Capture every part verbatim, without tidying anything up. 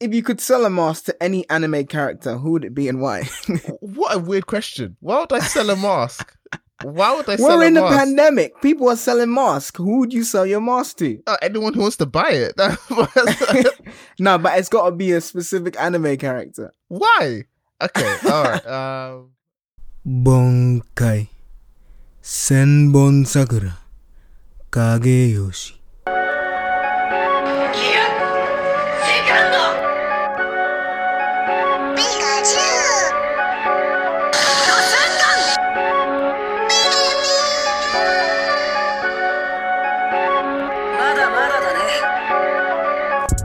if you could sell a mask to any anime character, who would it be and why? What a weird question. Why would I sell a mask? Why would I sell We're a mask? We're in a pandemic. People are selling masks. Who would you sell your mask to? Uh, anyone who wants to buy it. No, but it's got to be a specific anime character. Why? Okay, all right. Um... Bonkai Senbon Sakura Kageyoshi.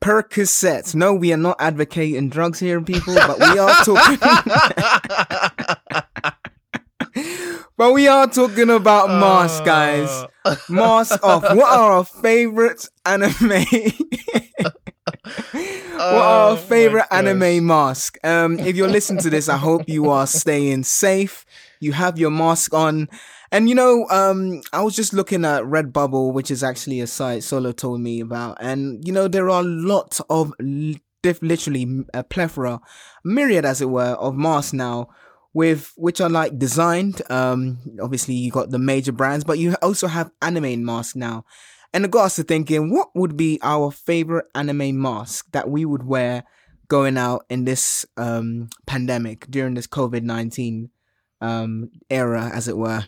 Percocets. No, we are not advocating drugs here, people, but we are talking. But we are talking about uh... masks, guys. Masks off. What are our favorite anime? What are our favorite oh anime masks? Um, if you're listening to this, I hope you are staying safe. You have your mask on. And, you know, um, I was just looking at Redbubble, which is actually a site Solo told me about. And, you know, there are lots of diff- literally a plethora, myriad, as it were, of masks now, with which are like designed. Um, obviously, you got the major brands, but you also have anime masks now. And it got us to thinking, what would be our favorite anime mask that we would wear going out in this um, pandemic during this covid nineteen um, era, as it were?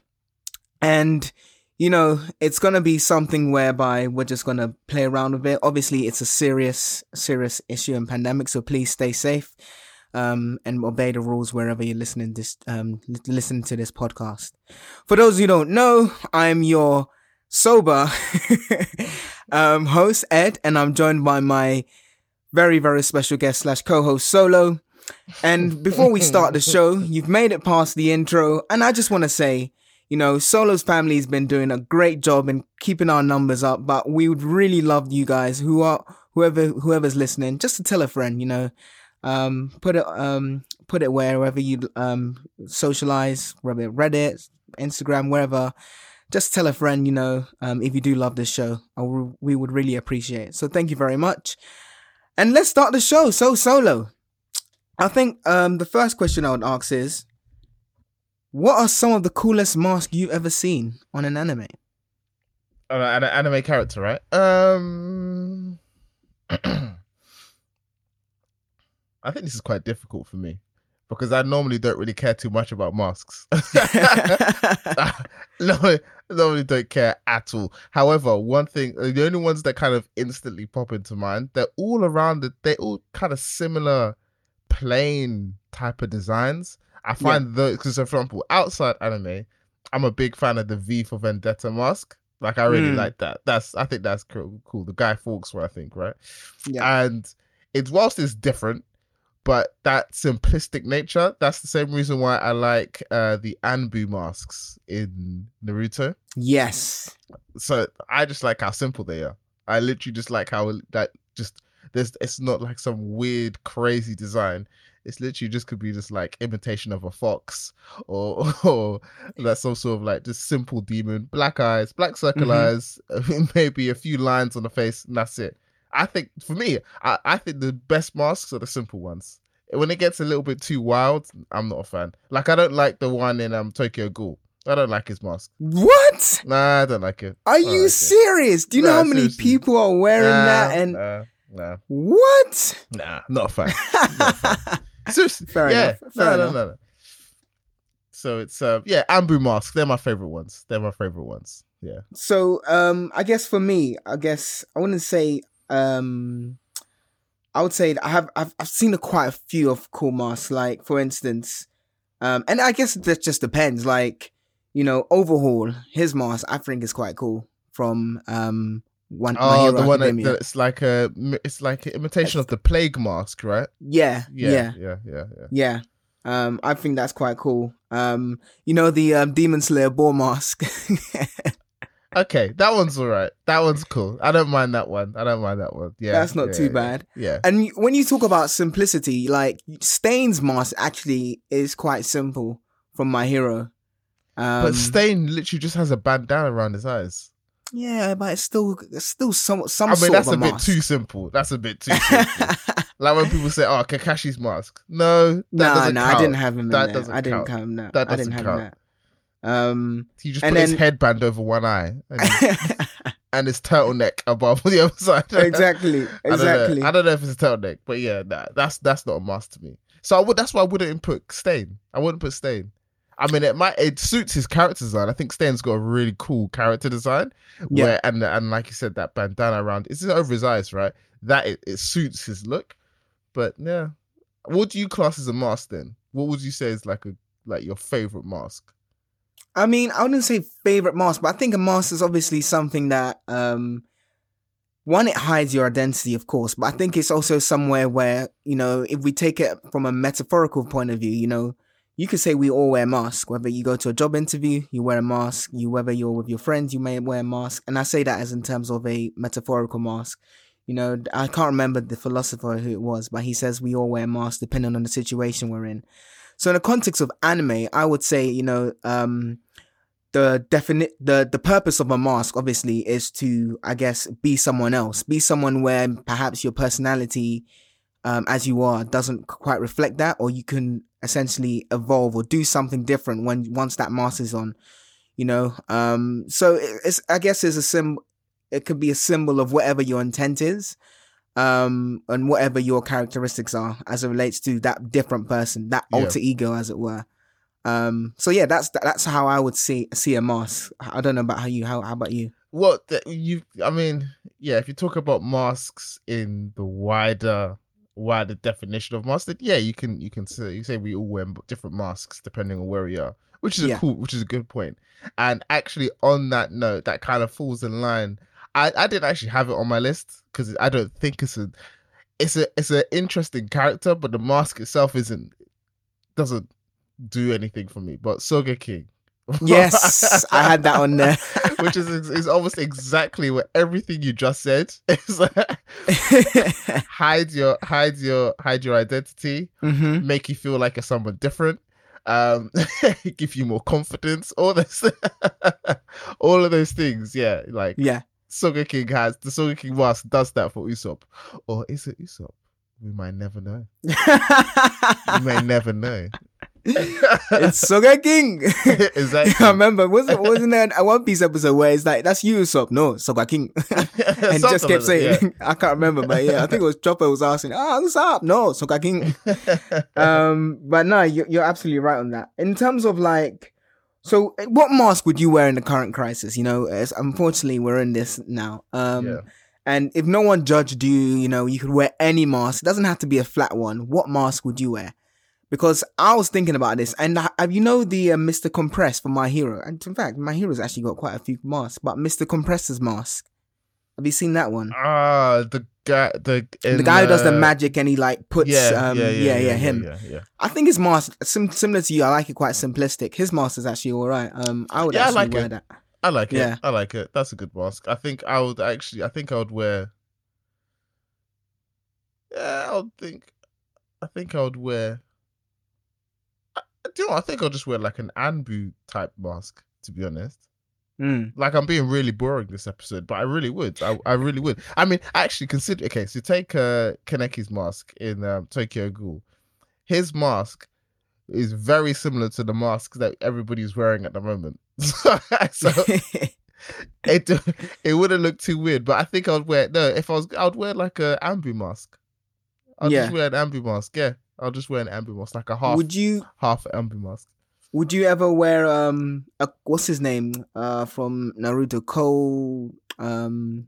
And, you know, it's going to be something whereby we're just going to play around with it. Obviously, it's a serious, serious issue in pandemic, so please stay safe um, and obey the rules wherever you're listening this, um, l- listen to this podcast. For those who don't know, I'm your sober um, host, Ed, and I'm joined by my very, very special guest slash co-host, Solo. And before we start the show, you've made it past the intro, and I just want to say, you know, Solo's family has been doing a great job in keeping our numbers up, but we would really love you guys who are whoever whoever's listening, just to tell a friend, you know, um, put it um, put it wherever you um, socialize, whether Reddit, Instagram, wherever. Just tell a friend, you know, um, if you do love this show, I w- we would really appreciate it. So thank you very much, and let's start the show. So Solo, I think um, the first question I would ask is, what are some of the coolest masks you've ever seen on an anime? On an anime character, right? Um, I think this is quite difficult for me because I normally don't really care too much about masks. I normally, normally don't care at all. However, one thing, the only ones that kind of instantly pop into mind, they're all around, the, they're all kind of similar, plain type of designs. I find yeah. those, because for example, outside anime, I'm a big fan of the V for Vendetta mask. Like, I really mm. like that. That's I think that's cool. cool. The Guy Fawkes one, I think, right? Yeah. And it's, whilst it's different, but that simplistic nature, that's the same reason why I like uh, the Anbu masks in Naruto. Yes. So I just like how simple they are. I literally just like how that just, there's, it's not like some weird, crazy design. It's literally just could be just like imitation of a fox or, or that's some sort of like just simple demon, black eyes, black circle mm-hmm. eyes, maybe a few lines on the face, and that's it. I think for me, I, I think the best masks are the simple ones. When it gets a little bit too wild, I'm not a fan. Like, I don't like the one in um, Tokyo Ghoul. I don't like his mask. What? Nah, I don't like it. Are you like serious? It. Do you nah, know how many seriously. people are wearing nah, that? And nah, nah. What? Nah, not a fan. Not a fan. Seriously. Fair yeah. enough. Fair no, enough. No, no, no. So it's uh, yeah, Anbu masks. They're my favorite ones. They're my favorite ones. Yeah. So um, I guess for me, I guess I wouldn't say um, I would say I have I've I've seen a, quite a few of cool masks. Like for instance, um, and I guess that just depends. Like, you know, Overhaul, his mask I think is quite cool from um One, oh, My Hero the one Academia. That, it's like a, it's like an imitation that's... of the plague mask, right? Yeah, yeah, yeah, yeah, yeah. yeah. yeah. Um, I think that's quite cool. Um, you know the um, Demon Slayer boar mask. Okay, that one's all right. That one's cool. I don't mind that one. I don't mind that one. Yeah, that's not yeah, too yeah, bad. Yeah. And when you talk about simplicity, like Stain's mask actually is quite simple from My Hero. Um, but Stain literally just has a bandana around his eyes. Yeah, but it's still it's still some some. I mean, sort that's of a, a mask. bit too simple. That's a bit too simple. Like when people say, "Oh, Kakashi's mask." No, that no, doesn't no. Count. I didn't have him. In that, that doesn't. I didn't count. That. that doesn't I didn't count. Have that. Um, he just put then... his headband over one eye and, and his turtleneck above the other side. Exactly. Exactly. I don't, I don't know if it's a turtleneck, but yeah, nah, that's that's not a mask to me. So I would. That's why I wouldn't put Stain. I wouldn't put Stain. I mean, it might it suits his character design. I think Stain's got a really cool character design. Yeah. Where, and and like you said, that bandana around it's over his eyes, right? That it, it suits his look. But yeah, what do you class as a mask then? What would you say is like a like your favorite mask? I mean, I wouldn't say favorite mask, but I think a mask is obviously something that um, one, it hides your identity, of course, but I think it's also somewhere where, you know, if we take it from a metaphorical point of view, you know. You could say we all wear masks, whether you go to a job interview, you wear a mask, you whether you're with your friends, you may wear a mask. And I say that as in terms of a metaphorical mask. You know, I can't remember the philosopher who it was, but he says we all wear masks depending on the situation we're in. So in the context of anime, I would say, you know, um, the definite the, the purpose of a mask, obviously, is to, I guess, be someone else, be someone where perhaps your personality Um, as you are doesn't quite reflect that, or you can essentially evolve or do something different when once that mask is on, you know. Um, so it's I guess it's a sim. It could be a symbol of whatever your intent is, um, and whatever your characteristics are as it relates to that different person, that yeah. alter ego, as it were. Um, so yeah, that's that's how I would see see a mask. I don't know about how you. How, how about you? Well, you. I mean, yeah. If you talk about masks in the wider wider definition of mask, yeah, you can you can say you say we all wear different masks depending on where we are, which is yeah. a cool which is a good point. And actually on that note, that kind of falls in line. I, I didn't actually have it on my list because I don't think it's a it's a it's an interesting character, but the mask itself isn't doesn't do anything for me. But Sogeking. Yes, I had that on there. Which is is almost exactly what everything you just said is. Like, hide your hide your hide your identity, mm-hmm. make you feel like you're someone different, um, give you more confidence, all this all of those things, yeah. Like yeah. Sogeking has the Sogeking mask does that for Usopp. Or is it Usopp? We might never know. We may never know. It's Sogeking. Exactly. I remember wasn't wasn't there a One Piece episode where it's like that's you Usopp, no Sogeking, and just kept saying yeah. I can't remember, but yeah, I think it was Chopper was asking, "Ah, oh, Usopp, no Sogeking." um, but no, you, you're absolutely right on that. In terms of like, so what mask would you wear in the current crisis? You know, it's, unfortunately, we're in this now. Um, yeah. And if no one judged you, you know, you could wear any mask. It doesn't have to be a flat one. What mask would you wear? Because I was thinking about this, and I, you know the uh, Mister Compress for My Hero. And in fact, My Hero's actually got quite a few masks, but Mister Compress's mask. Have you seen that one? Ah, uh, the guy, the in, the guy who does the magic, and he like puts, yeah, um, yeah, yeah, yeah, yeah, yeah, yeah him. Yeah, yeah. I think his mask, sim- similar to you, I like it quite simplistic. His mask is actually all right. Um, I would yeah, actually I like wear it. that. I like yeah. it. I like it. That's a good mask. I think I would actually. I think I would wear. Yeah, I would think. I think I would wear. Do you know what? I think I'll just wear like an Anbu type mask, to be honest. Mm. Like I'm being really boring this episode, but I really would. I, I really would. I mean, actually consider, okay, so take uh, Kaneki's mask in um, Tokyo Ghoul. His mask is very similar to the masks that everybody's wearing at the moment. so so it, it wouldn't look too weird, but I think I'd wear, no, if I was, I'd wear like an Anbu mask. I'd yeah. just wear an Anbu mask, yeah. I'll just wear an Anbu mask, like a half would you, half Anbu mask. Would you ever wear um a, what's his name uh from Naruto, Ko um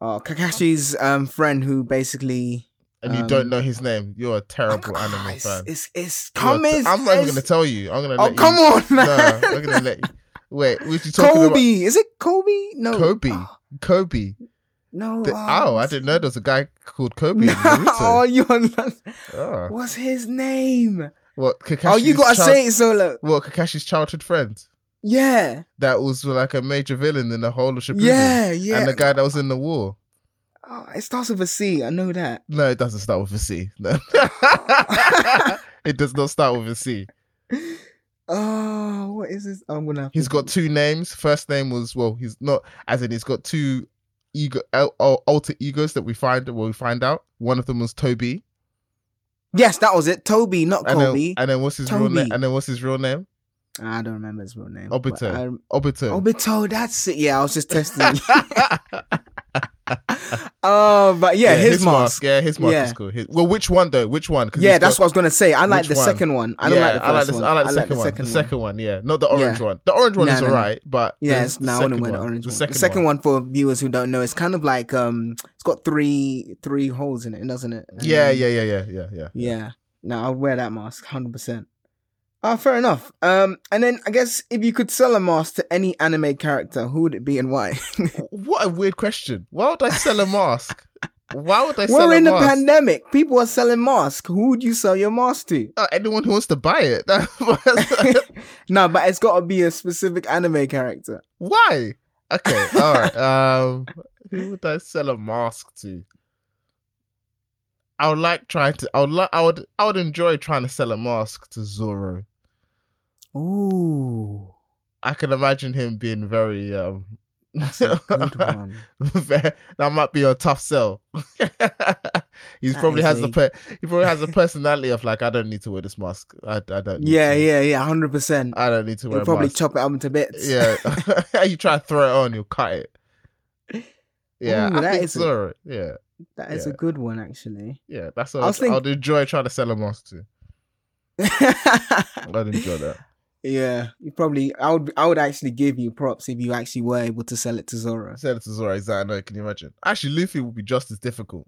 uh, Kakashi's um friend who basically. And um, you don't know his name. You're a terrible oh, anime it's, fan. It's it's, it's I'm not even gonna tell you. I'm gonna. Oh let come you, on, man! No, I'm gonna let you. Wait, was you talking Kobe. about? Kobe. Is it Kobe? No. Kobe. Oh. Kobe. No. The, um, oh, I didn't know there was a guy called Kobe. No, in Naruto. Oh, you're not. Oh. What's his name? What? Kakashi's oh, you gotta child... say it solo. What? Kakashi's childhood friend. Yeah. That was like a major villain in the whole of Shippuden. Yeah, yeah. And the guy that was in the war. Oh, it starts with a C. I know that. No, it doesn't start with a C. No. It does not start with a C. Oh, what is this? I'm gonna. Have he's to... got two names. First name was well, he's not as in he's got two ego alter egos that we find that we find out. One of them was Toby. Yes, that was it. Toby, not Kobe. And then, and then what's his Toby. real name? And then what's his real name? I don't remember his real name. Obito. I... Obito. Obito. That's it. Yeah, I was just testing. Oh, uh, but yeah, yeah his, his mask. mask. Yeah, his mask yeah. is cool. His... Well, which one though? Which one? Yeah, that's got... what I was gonna say. I like which the one? second one. I don't yeah, like the first I like this, one. I like the I second, like the second one. one. The second one, yeah, not the orange yeah. one. The orange one no, is no, alright, no. but yeah, it's, no, I wouldn't wear the orange one. The second, the second one. one for viewers who don't know, it's kind of like um, it's got three three holes in it, doesn't it? And yeah, yeah, yeah, yeah, yeah, yeah. Yeah. No, I'll wear that mask, hundred percent. Oh, fair enough. Um, and then I guess if you could sell a mask to any anime character, who would it be and why? What a weird question. Why would I sell a mask? Why would I sell We're a mask? We're in a pandemic. People are selling masks. Who would you sell your mask to? Uh, anyone who wants to buy it. No, but it's got to be a specific anime character. Why? Okay, all right. Um, who would I sell a mask to? I would like trying to. I would. Like, I would. I would enjoy trying to sell a mask to Zoro. Ooh, I can imagine him being very. Um, That's a good one. That might be a tough sell. He's that probably has me. the pe- he probably has a personality of like I don't need to wear this mask. I I don't. Need yeah, to. yeah, yeah, hundred percent. I don't need to wear. He'll a probably mask. chop it up into bits. Yeah, you try to throw it on, you'll cut it. Yeah, Ooh, I that think is Zoro. A... Yeah. That is yeah. a good one, actually. Yeah, that's what I was thinking. I'd enjoy trying to sell a mask to. I'd enjoy that. Yeah, you probably. I would. I would actually give you props if you actually were able to sell it to Zoro. Sell it to Zoro, exactly. No, can you imagine? Actually, Luffy would be just as difficult.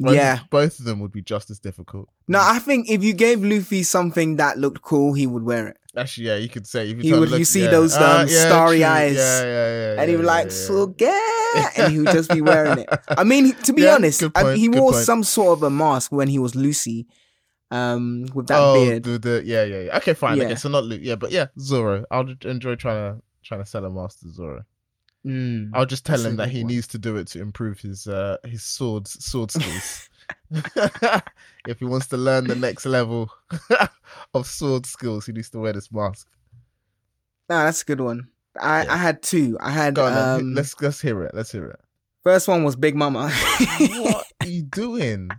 Both, yeah, both of them would be just as difficult. No, I think if you gave Luffy something that looked cool, he would wear it. Actually, yeah, you could say if you, he would, look, you see yeah. those um, uh, yeah, starry true. eyes, yeah, yeah, yeah, and he would yeah, like yeah, yeah. so gay, and he would just be wearing it. I mean, to be yeah, honest, I, he good wore point. some sort of a mask when he was Lucy, um, with that oh, beard. The, the, yeah, yeah, yeah. Okay, fine. Yeah. Okay, so not Luke. Yeah, but yeah, Zoro. I'll enjoy trying to trying to sell a mask to Zoro. Mm, I'll just tell him that he one. needs to do it to improve his uh, his sword sword skills. If he wants to learn the next level of sword skills, he needs to wear this mask. Nah, that's a good one. I, yeah. I had two. I had. Go on, um, let's let's hear it. Let's hear it. First one was Big Mama. What are you doing?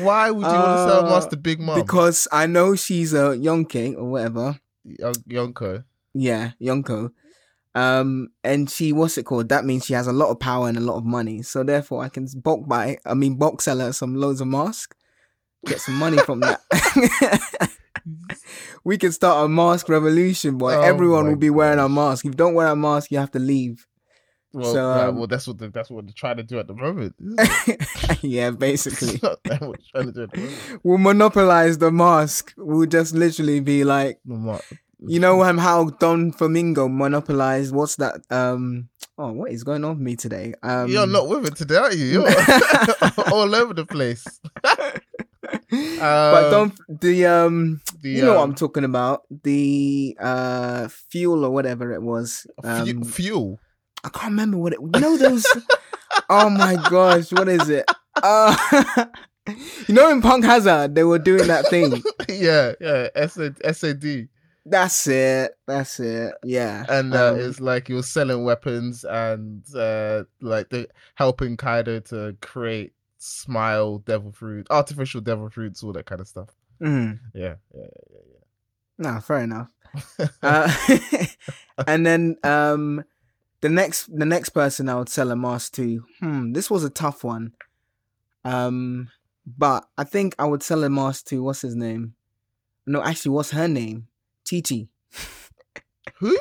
Why would you uh, want to sell a mask to Big Mom? Because I know she's a Yonko or whatever. Y- Yonko. Yeah, Yonko. Um, and she, what's it called? That means she has a lot of power and a lot of money. So therefore I can bulk buy, I mean, bulk sell her some loads of masks, get some money from that. We can start a mask revolution, boy. Oh, everyone will be gosh. wearing a mask. If you don't wear a mask, you have to leave. Well, so, um, yeah, well that's what the, that's what they're trying to do at the moment. Yeah, basically. It's not that what they're trying to do at the moment. We'll monopolize the mask. We'll just literally be like... You know um, how Don Flamingo monopolized, what's that? Um, oh, what is going on with me today? Um, You're not with it today, are you? You're all over the place. um, but Don, the, um, the, you know um, what I'm talking about, the uh, fuel or whatever it was. Um, fuel? I can't remember what it was. You know those, oh my gosh, what is it? Uh, you know in Punk Hazard, they were doing that thing. Yeah, yeah, S A D. That's it. That's it. Yeah. And uh, um, it's like you're selling weapons and uh, like the helping Kaido to create SMILE, devil fruit, artificial devil fruits, all that kind of stuff. Mm. Yeah. Yeah. Yeah. Yeah. Nah, fair enough. uh, and then um, the next, the next person I would sell a mask to. Hmm. This was a tough one. Um, but I think I would sell a mask to what's his name? No, actually, what's her name? Chi-Chi. Who?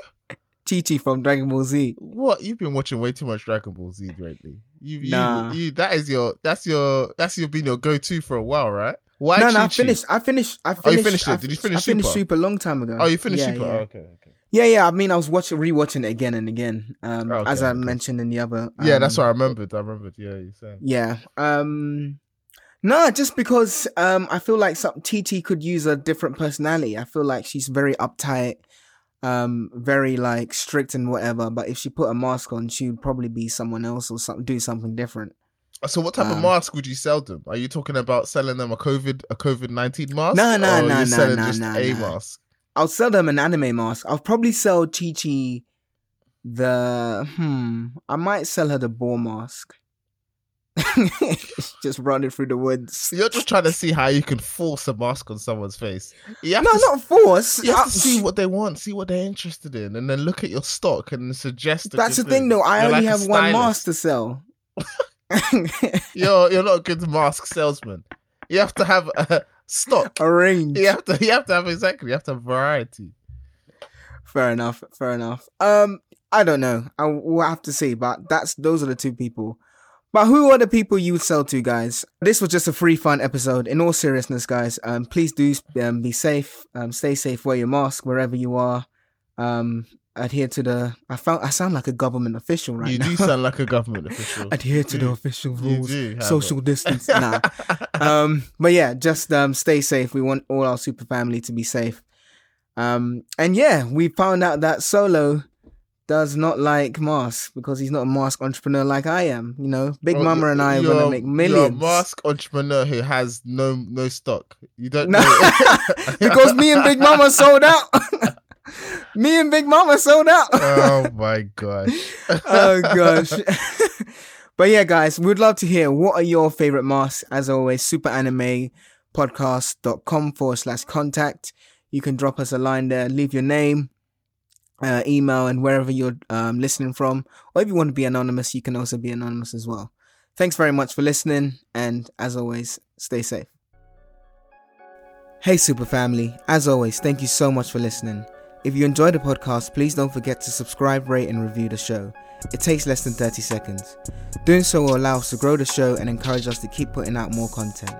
Chi-Chi from Dragon Ball Z. What? You've been watching way too much Dragon Ball Z lately. You, nah. you, you that is your that's your that's your been your go-to for a while, right? Why? No, no, Chi-Chi? I finished. I finished. I finished. Oh, you finished I, it? Did you finish I Super? I finished Super a long time ago. Oh, you finished yeah, Super? Yeah. Oh, okay, okay. Yeah, yeah. I mean, I was watching, rewatching it again and again. Um, okay, as I okay. mentioned in the other. Um, yeah, that's what I remembered. I remembered. Yeah, you said. Yeah. Um, no, just because um, I feel like some T T could use a different personality. I feel like she's very uptight, um, very like strict and whatever. But if she put a mask on, she'd probably be someone else or some, do something different. So what type um, of mask would you sell them? Are you talking about selling them a COVID a COVID nineteen mask? No, no, no, no, no, no. A mask. I'll sell them an anime mask. I'll probably sell Chi-Chi the hmm. I might sell her the boar mask. Just running through the woods. You're just trying to see how you can force a mask on someone's face. No, to, not force. You have I, to see what they want, see what they're interested in, and then look at your stock and suggest. That's the thing, though. I you're only like have one mask to sell. You're you're not a good mask salesman. You have to have a stock, a range. You have to you have to have exactly. You have to have variety. Fair enough. Fair enough. Um, I don't know. I we'll have to see. But that's those are the two people. But who are the people you would sell to, guys? This was just a free fun episode. In all seriousness, guys, um, please do um, be safe. Um, stay safe. Wear your mask wherever you are. Um. Adhere to the. I found. I sound like a government official right you now. You do sound like a government official. Adhere to you, the official rules. You do social it. Distance. Nah. Um. But yeah, just um. Stay safe. We want all our super family to be safe. Um. And yeah, we found out that Solo does not like masks because he's not a mask entrepreneur like I am. You know, Big oh, Mama and I are gonna make millions. You're a mask entrepreneur who has no no stock. You don't know it. Because me and Big Mama sold out. Me and Big Mama sold out. Oh my gosh. Oh gosh. But yeah, guys, we'd love to hear what are your favorite masks. As always, superanimepodcast.com forward slash contact. You can drop us a line there, leave your name, uh, email, and wherever you're um, listening from. Or if you want to be anonymous, you can also be anonymous as well. Thanks very much for listening. And as always, stay safe. Hey, super family. As always, thank you so much for listening. If you enjoy the podcast, please don't forget to subscribe, rate and review the show. It takes less than thirty seconds. Doing so will allow us to grow the show and encourage us to keep putting out more content.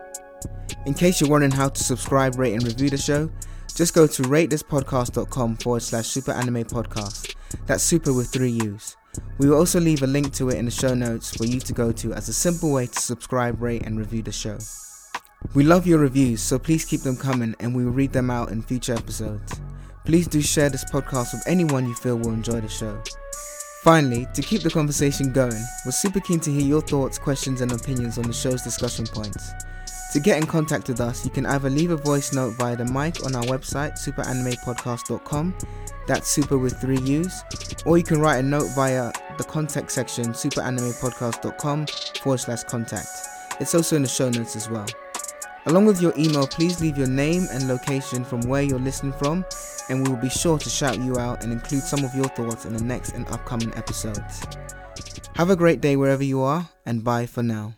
In case you're wondering how to subscribe, rate and review the show, just go to ratethispodcast.com forward slash super anime podcast. That's super with three U's. We will also leave a link to it in the show notes for you to go to as a simple way to subscribe, rate and review the show. We love your reviews, so please keep them coming and we will read them out in future episodes. Please do share this podcast with anyone you feel will enjoy the show. Finally, to keep the conversation going, we're super keen to hear your thoughts, questions and opinions on the show's discussion points. To get in contact with us, you can either leave a voice note via the mic on our website, super anime podcast dot com, that's super with three U's, or you can write a note via the contact section, superanimepodcast.com forward slash contact. It's also in the show notes as well. Along with your email, please leave your name and location from where you're listening from, and we will be sure to shout you out and include some of your thoughts in the next and upcoming episodes. Have a great day wherever you are, and bye for now.